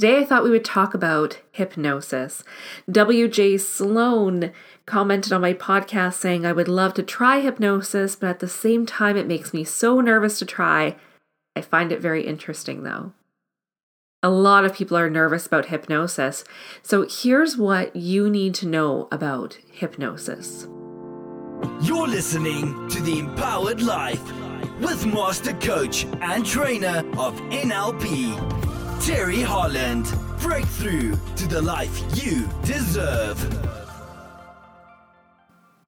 Today, I thought we would talk about hypnosis. W.J. Sloan commented on my podcast saying, I would love to try hypnosis, but at the same time, it makes me so nervous to try. I find it very interesting, though. A lot of people are nervous about hypnosis. So here's what you need to know about hypnosis. You're listening to The Empowered Life with master coach and trainer of NLP, Terry Holland. Breakthrough to the life you deserve.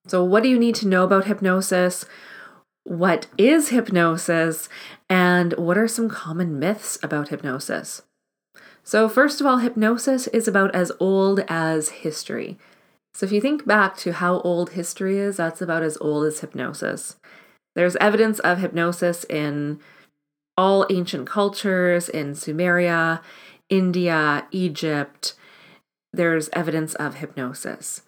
So what do you need to know about hypnosis? What is hypnosis? And what are some common myths about hypnosis? So first of all, hypnosis is about as old as history. So if you think back to how old history is, that's about as old as hypnosis. There's evidence of hypnosis in all ancient cultures, in Sumeria, India, Egypt. There's evidence of hypnosis.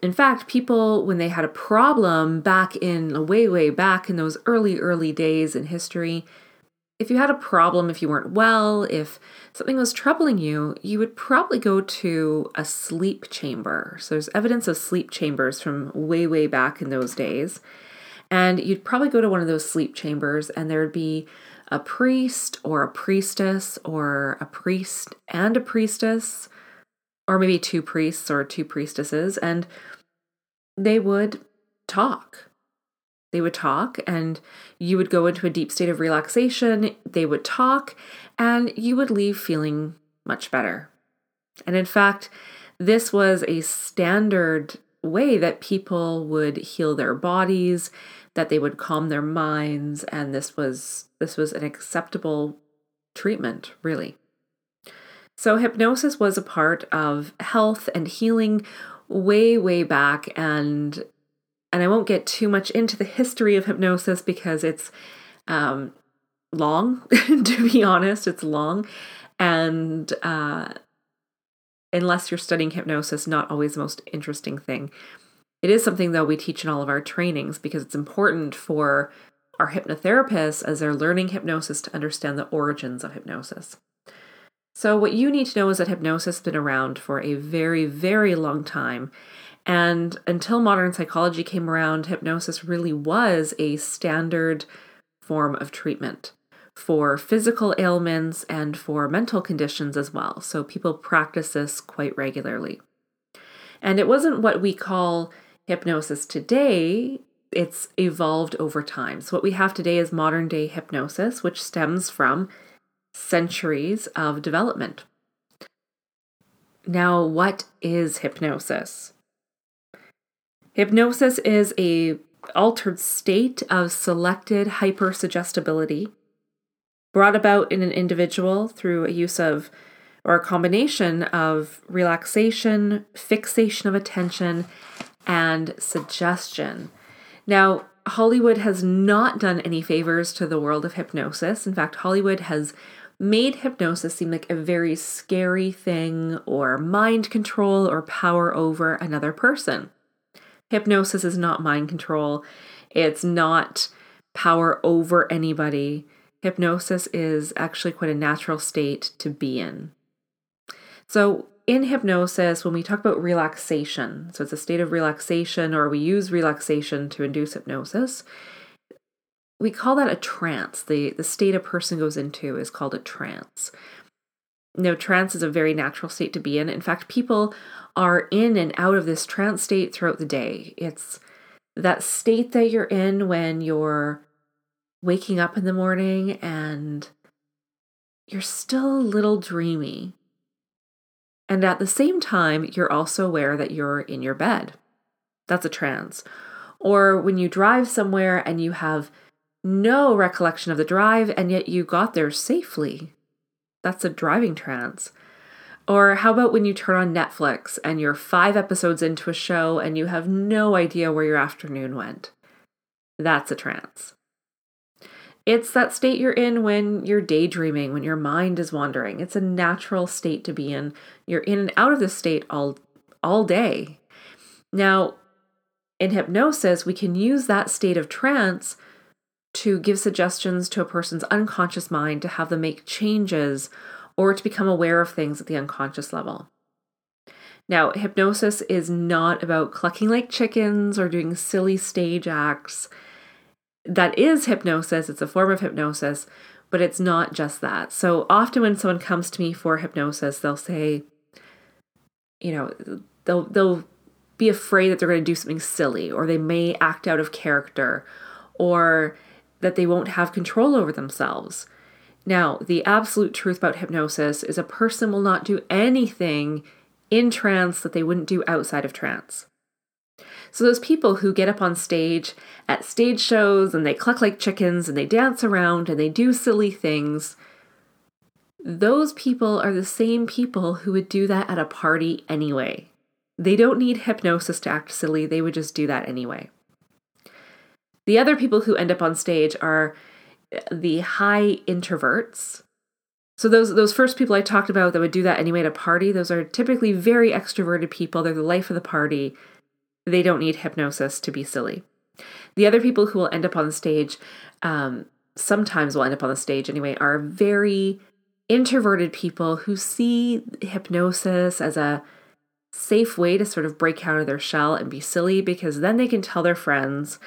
In fact, people, when they had a problem back in way back in those early days in history, if you had a problem, if you weren't well, if something was troubling you, you would probably go to a sleep chamber. So there's evidence of sleep chambers from way back in those days. And you'd probably go to one of those sleep chambers and there'd be a priest or a priestess or a priest and a priestess, or maybe two priests or two priestesses, and they would talk. They would talk and you would go into a deep state of relaxation. They would talk and you would leave feeling much better. And in fact, this was a standard way that people would heal their bodies, that they would calm their minds, and this was an acceptable treatment, really. So hypnosis was a part of health and healing way back, and I won't get too much into the history of hypnosis because it's long, to be honest. It's long, and unless you're studying hypnosis, not always the most interesting thing. It is something, though, we teach in all of our trainings because it's important for our hypnotherapists as they're learning hypnosis to understand the origins of hypnosis. So what you need to know is that hypnosis has been around for a very long time. And until modern psychology came around, hypnosis really was a standard form of treatment for physical ailments and for mental conditions as well. So people practice this quite regularly. And it wasn't what we call hypnosis today. It's evolved over time. So what we have today is modern day hypnosis, which stems from centuries of development. Now, what is hypnosis? Hypnosis is an altered state of selected hypersuggestibility brought about in an individual through a use of, or a combination of, relaxation, fixation of attention, and suggestion. Now, Hollywood has not done any favors to the world of hypnosis. In fact, Hollywood has made hypnosis seem like a very scary thing, or mind control, or power over another person. Hypnosis is not mind control. It's not power over anybody. Hypnosis is actually quite a natural state to be in. So in hypnosis, when we talk about relaxation, so it's a state of relaxation, or we use relaxation to induce hypnosis, we call that a trance. The state a person goes into is called a trance. Now, trance is a very natural state to be in. In fact, people are in and out of this trance state throughout the day. It's that state that you're in when you're waking up in the morning and you're still a little dreamy. And at the same time, you're also aware that you're in your bed. That's a trance. Or when you drive somewhere and you have no recollection of the drive and yet you got there safely. That's a driving trance. Or how about when you turn on Netflix and you're 5 episodes into a show and you have no idea where your afternoon went? That's a trance. It's that state you're in when you're daydreaming, when your mind is wandering. It's a natural state to be in. You're in and out of this state all day. Now, in hypnosis, we can use that state of trance to give suggestions to a person's unconscious mind to have them make changes or to become aware of things at the unconscious level. Now, hypnosis is not about clucking like chickens or doing silly stage acts. That is hypnosis. It's a form of hypnosis, but it's not just that. So often when someone comes to me for hypnosis, they'll say, you know, they'll be afraid that they're going to do something silly, or they may act out of character, or that they won't have control over themselves. Now, the absolute truth about hypnosis is a person will not do anything in trance that they wouldn't do outside of trance. So those people who get up on stage at stage shows and they cluck like chickens and they dance around and they do silly things, those people are the same people who would do that at a party anyway. They don't need hypnosis to act silly. They would just do that anyway. The other people who end up on stage are the high introverts. So those first people I talked about that would do that anyway at a party, those are typically very extroverted people. They're the life of the party. They don't need hypnosis to be silly. The other people who will end up on the stage, sometimes will end up on the stage anyway, are very introverted people who see hypnosis as a safe way to sort of break out of their shell and be silly, because then they can tell their friends,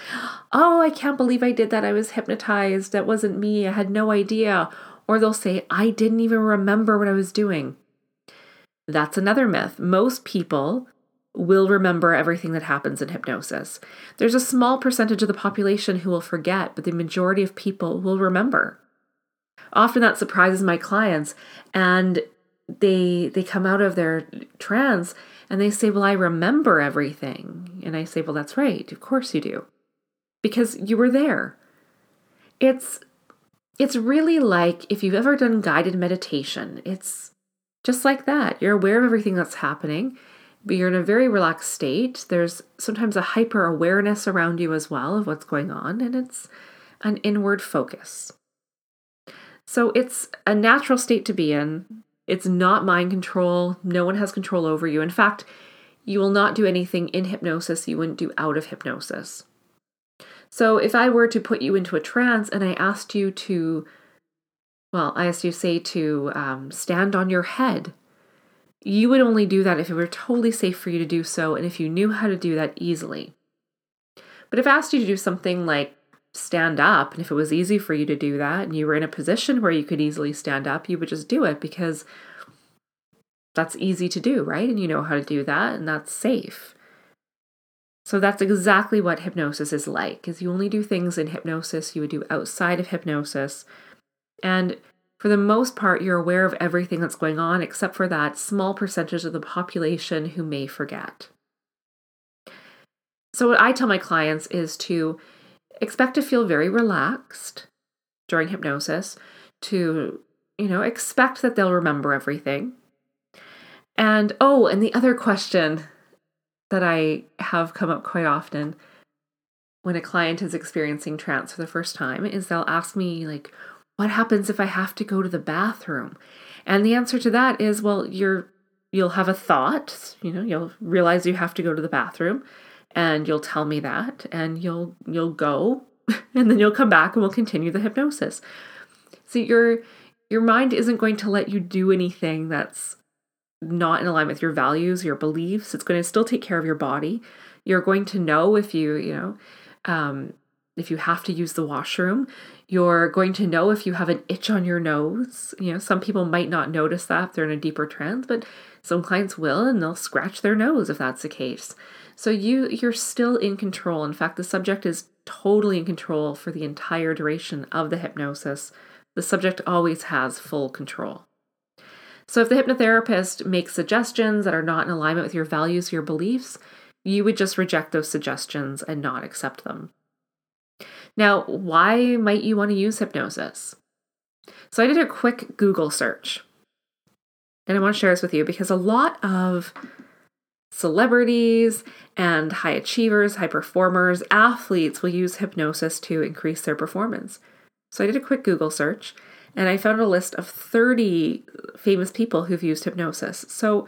"Oh, I can't believe I did that. I was hypnotized. That wasn't me. I had no idea." Or they'll say, "I didn't even remember what I was doing." That's another myth. Most people will remember everything that happens in hypnosis. There's a small percentage of the population who will forget, but the majority of people will remember. Often that surprises my clients, and they come out of their trance and they say, "Well, I remember everything." And I say, "Well, that's right. Of course you do. Because you were there." It's really like if you've ever done guided meditation. It's just like that. You're aware of everything that's happening, but you're in a very relaxed state. There's sometimes a hyper awareness around you as well of what's going on, and it's an inward focus. So it's a natural state to be in. It's not mind control. No one has control over you. In fact, you will not do anything in hypnosis you wouldn't do out of hypnosis. So if I were to put you into a trance and I asked you to, stand on your head, you would only do that if it were totally safe for you to do so and if you knew how to do that easily. But if I asked you to do something like stand up, and if it was easy for you to do that and you were in a position where you could easily stand up, you would just do it because that's easy to do, right? And you know how to do that, and that's safe. So that's exactly what hypnosis is like, is you only do things in hypnosis you would do outside of hypnosis. And for the most part, you're aware of everything that's going on, except for that small percentage of the population who may forget. So what I tell my clients is to expect to feel very relaxed during hypnosis, to, expect that they'll remember everything. And the other question that I have come up quite often when a client is experiencing trance for the first time is they'll ask me, like, "What happens if I have to go to the bathroom?" And the answer to that is, well, you'll have a thought, you'll realize you have to go to the bathroom, and you'll tell me that, and you'll go, and then you'll come back and we'll continue the hypnosis. So your mind isn't going to let you do anything that's not in alignment with your values, your beliefs. It's going to still take care of your body. You're going to know if if you have to use the washroom. You're going to know if you have an itch on your nose. Some people might not notice that if they're in a deeper trance, but some clients will, and they'll scratch their nose if that's the case. So you're still in control. In fact, the subject is totally in control for the entire duration of the hypnosis. The subject always has full control. So if the hypnotherapist makes suggestions that are not in alignment with your values, your beliefs, you would just reject those suggestions and not accept them. Now, why might you want to use hypnosis? So I did a quick Google search, and I want to share this with you because a lot of celebrities and high achievers, high performers, athletes will use hypnosis to increase their performance. So I did a quick Google search, and I found a list of 30 famous people who've used hypnosis. So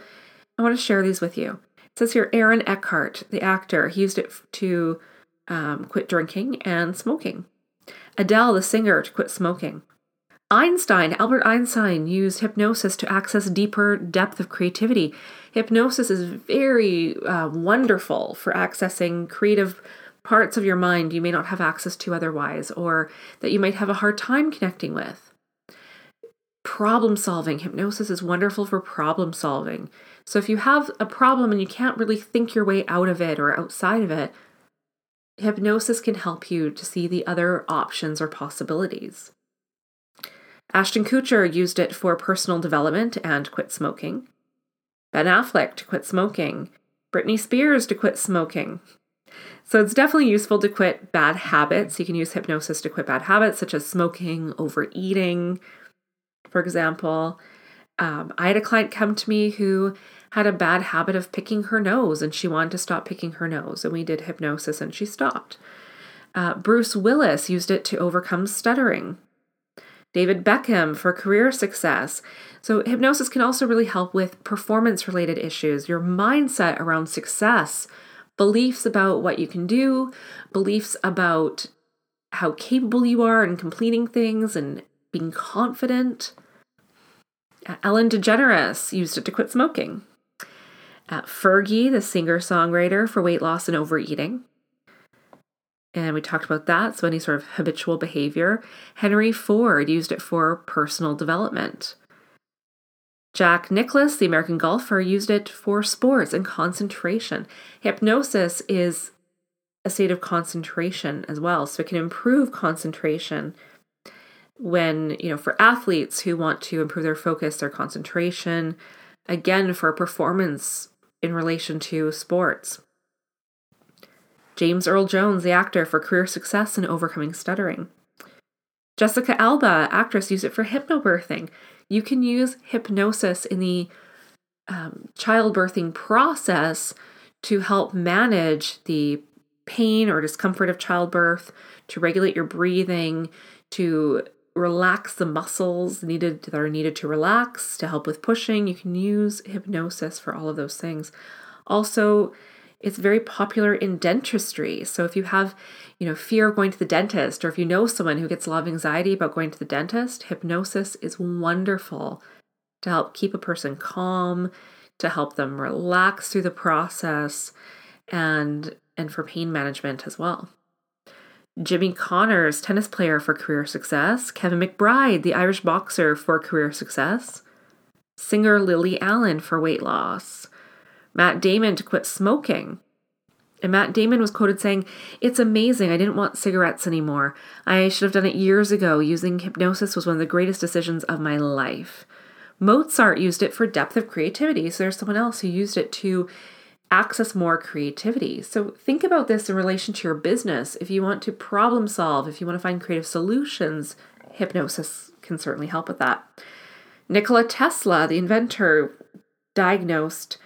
I want to share these with you. It says here, Aaron Eckhart, the actor, he used it to quit drinking and smoking. Adele, the singer, to quit smoking. Albert Einstein used hypnosis to access deeper depth of creativity. Hypnosis is very wonderful for accessing creative parts of your mind you may not have access to otherwise, or that you might have a hard time connecting with. Problem solving. Hypnosis is wonderful for problem solving. So if you have a problem and you can't really think your way out of it or outside of it, hypnosis can help you to see the other options or possibilities. Ashton Kutcher used it for personal development and quit smoking. Ben Affleck to quit smoking. Britney Spears to quit smoking. So it's definitely useful to quit bad habits. You can use hypnosis to quit bad habits, such as smoking, overeating, for example. I had a client come to me who had a bad habit of picking her nose, and she wanted to stop picking her nose, and we did hypnosis, and she stopped. Bruce Willis used it to overcome stuttering. David Beckham for career success. So hypnosis can also really help with performance-related issues, your mindset around success, beliefs about what you can do, beliefs about how capable you are in completing things and being confident. Ellen DeGeneres used it to quit smoking. Fergie, the singer-songwriter, for weight loss and overeating. And we talked about that, so any sort of habitual behavior. Henry Ford used it for personal development. Jack Nicklaus, the American golfer, used it for sports and concentration. Hypnosis is a state of concentration as well, so it can improve concentration when, for athletes who want to improve their focus, their concentration, again, for performance in relation to sports. James Earl Jones, the actor, for career success and overcoming stuttering. Jessica Alba, actress, used it for hypnobirthing. You can use hypnosis in the childbirthing process to help manage the pain or discomfort of childbirth, to regulate your breathing, to relax the muscles that are needed to relax, to help with pushing. You can use hypnosis for all of those things. Also, it's very popular in dentistry. So if you have, fear of going to the dentist, or if you know someone who gets a lot of anxiety about going to the dentist, hypnosis is wonderful to help keep a person calm, to help them relax through the process, and for pain management as well. Jimmy Connors, tennis player, for career success. Kevin McBride, the Irish boxer, for career success. Singer Lily Allen for weight loss. Matt Damon to quit smoking. And Matt Damon was quoted saying, "It's amazing. I didn't want cigarettes anymore. I should have done it years ago. Using hypnosis was one of the greatest decisions of my life." Mozart used it for depth of creativity. So there's someone else who used it to access more creativity. So think about this in relation to your business. If you want to problem solve, if you want to find creative solutions, hypnosis can certainly help with that. Nikola Tesla, the inventor, diagnosed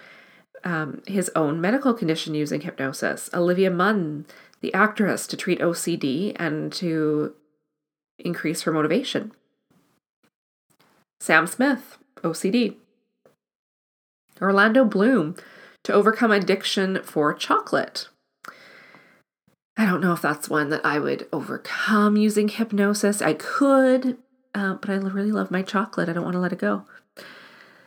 his own medical condition using hypnosis. Olivia Munn, the actress, to treat OCD and to increase her motivation. Sam Smith, OCD. Orlando Bloom, to overcome addiction for chocolate. I don't know if that's one that I would overcome using hypnosis. I could, but I really love my chocolate. I don't want to let it go.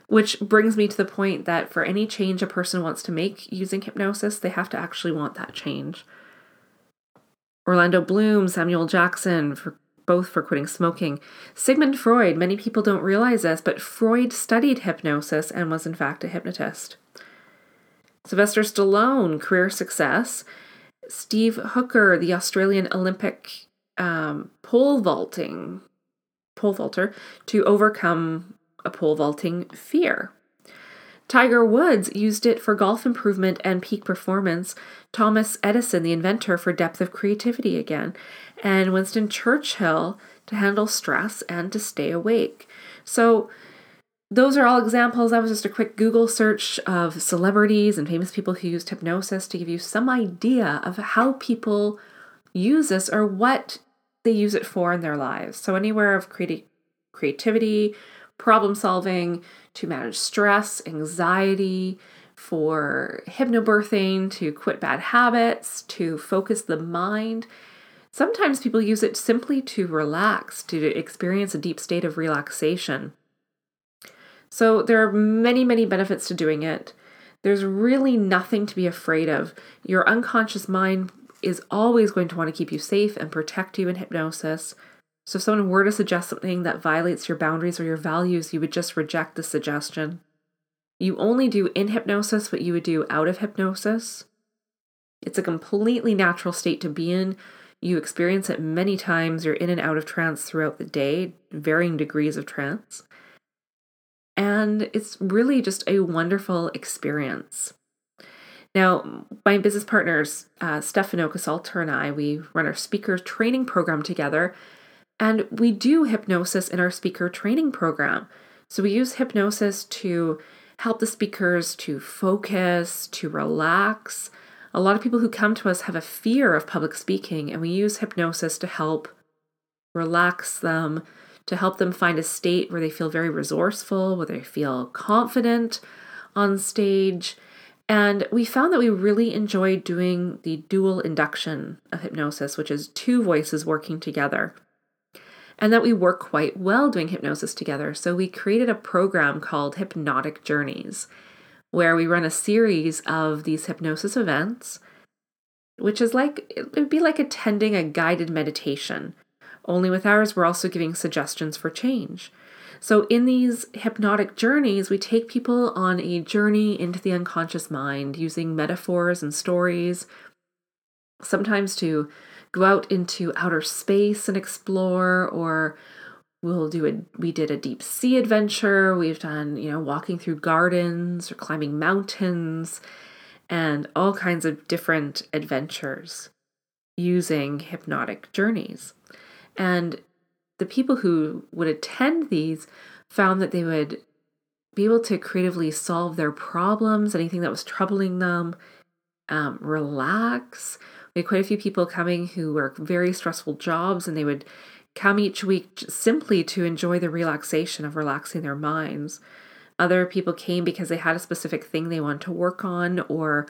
Which brings me to the point that for any change a person wants to make using hypnosis, they have to actually want that change. Orlando Bloom, Samuel Jackson, both for quitting smoking. Sigmund Freud, many people don't realize this, but Freud studied hypnosis and was in fact a hypnotist. Sylvester Stallone, career success. Steve Hooker, the Australian Olympic pole vaulter, to overcome a pole vaulting fear. Tiger Woods used it for golf improvement and peak performance. Thomas Edison, the inventor, for depth of creativity again. And Winston Churchill to handle stress and to stay awake. So those are all examples. That was just a quick Google search of celebrities and famous people who used hypnosis to give you some idea of how people use this or what they use it for in their lives. So anywhere of creativity, problem solving, to manage stress, anxiety, for hypnobirthing, to quit bad habits, to focus the mind. Sometimes people use it simply to relax, to experience a deep state of relaxation. So there are many, many benefits to doing it. There's really nothing to be afraid of. Your unconscious mind is always going to want to keep you safe and protect you in hypnosis. So if someone were to suggest something that violates your boundaries or your values, you would just reject the suggestion. You only do in hypnosis what you would do out of hypnosis. It's a completely natural state to be in. You experience it many times. You're in and out of trance throughout the day, varying degrees of trance. And it's really just a wonderful experience. Now, my business partners, Stefano Casalter and I, we run our speaker training program together, and we do hypnosis in our speaker training program. So we use hypnosis to help the speakers to focus, to relax. A lot of people who come to us have a fear of public speaking, and we use hypnosis to help relax them, to help them find a state where they feel very resourceful, where they feel confident on stage. And we found that we really enjoy doing the dual induction of hypnosis, which is two voices working together, and that we work quite well doing hypnosis together. So we created a program called Hypnotic Journeys, where we run a series of these hypnosis events, which is like, it would be like attending a guided meditation. Only with ours, we're also giving suggestions for change. So in these hypnotic journeys, we take people on a journey into the unconscious mind using metaphors and stories, sometimes to go out into outer space and explore, or we did a deep sea adventure. We've done, walking through gardens or climbing mountains and all kinds of different adventures using hypnotic journeys. And the people who would attend these found that they would be able to creatively solve their problems, anything that was troubling them, relax. We had quite a few people coming who work very stressful jobs, and they would come each week simply to enjoy the relaxation of relaxing their minds. Other people came because they had a specific thing they wanted to work on, or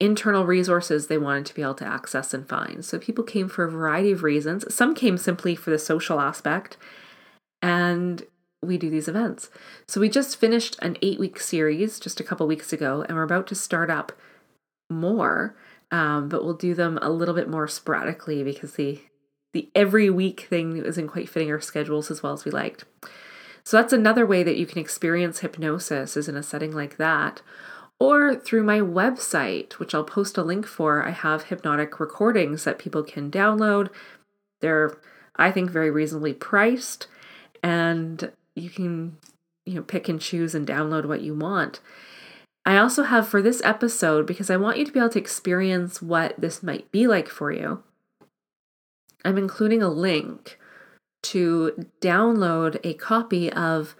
internal resources they wanted to be able to access and find. So people came for a variety of reasons. Some came simply for the social aspect, and we do these events. So we just finished an 8-week series just a couple weeks ago, and we're about to start up more, but we'll do them a little bit more sporadically because the every week thing isn't quite fitting our schedules as well as we liked. So that's another way that you can experience hypnosis, is in a setting like that. Or through my website, which I'll post a link for, I have hypnotic recordings that people can download. They're, I think, very reasonably priced, and you can, pick and choose and download what you want. I also have, for this episode, because I want you to be able to experience what this might be like for you, I'm including a link to download a copy of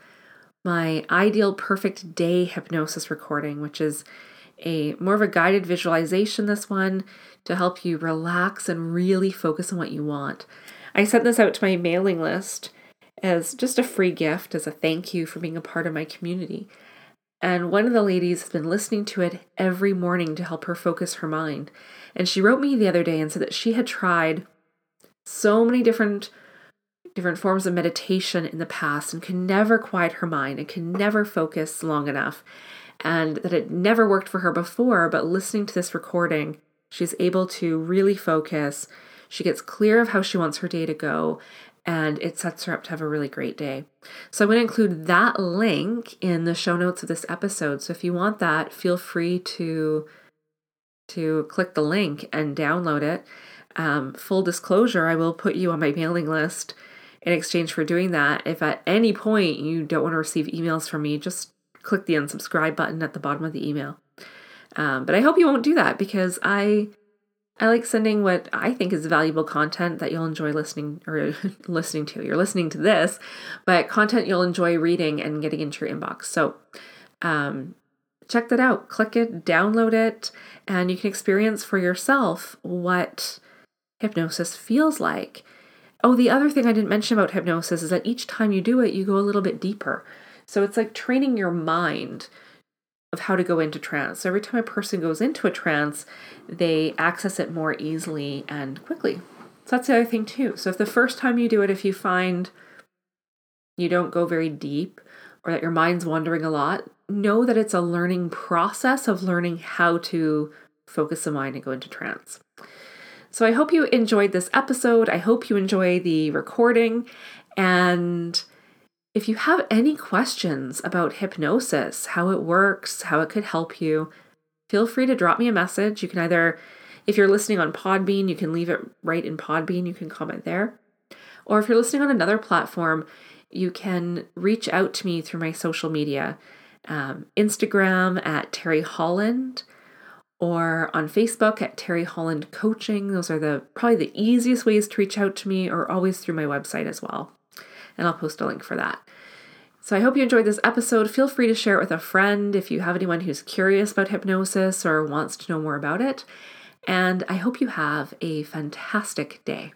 my Ideal Perfect Day hypnosis recording, which is a more of a guided visualization, this one, to help you relax and really focus on what you want. I sent this out to my mailing list as just a free gift, as a thank you for being a part of my community. And one of the ladies has been listening to it every morning to help her focus her mind. And she wrote me the other day and said that she had tried so many different forms of meditation in the past and can never quiet her mind and can never focus long enough, and that it never worked for her before. But listening to this recording, she's able to really focus. She gets clear of how she wants her day to go, and it sets her up to have a really great day. So I'm going to include that link in the show notes of this episode. So if you want that, feel free to click the link and download it. Full disclosure, I will put you on my mailing list in exchange for doing that. If at any point you don't want to receive emails from me, just click the unsubscribe button at the bottom of the email. But I hope you won't do that, because I like sending what I think is valuable content that you'll enjoy listening or listening to. You're listening to this, but content you'll enjoy reading and getting into your inbox. So check that out. Click it, download it, and you can experience for yourself what hypnosis feels like. Oh, the other thing I didn't mention about hypnosis is that each time you do it, you go a little bit deeper. So it's like training your mind of how to go into trance. So every time a person goes into a trance, they access it more easily and quickly. So that's the other thing too. So if the first time you do it, if you find you don't go very deep or that your mind's wandering a lot, know that it's a learning process of learning how to focus the mind and go into trance. So I hope you enjoyed this episode. I hope you enjoy the recording. And if you have any questions about hypnosis, how it works, how it could help you, feel free to drop me a message. You can either, if you're listening on Podbean, you can leave it right in Podbean. You can comment there. Or if you're listening on another platform, you can reach out to me through my social media, Instagram at Terry Holland, or on Facebook at Terry Holland Coaching. Those are probably the easiest ways to reach out to me, or always through my website as well. And I'll post a link for that. So I hope you enjoyed this episode. Feel free to share it with a friend if you have anyone who's curious about hypnosis or wants to know more about it. And I hope you have a fantastic day.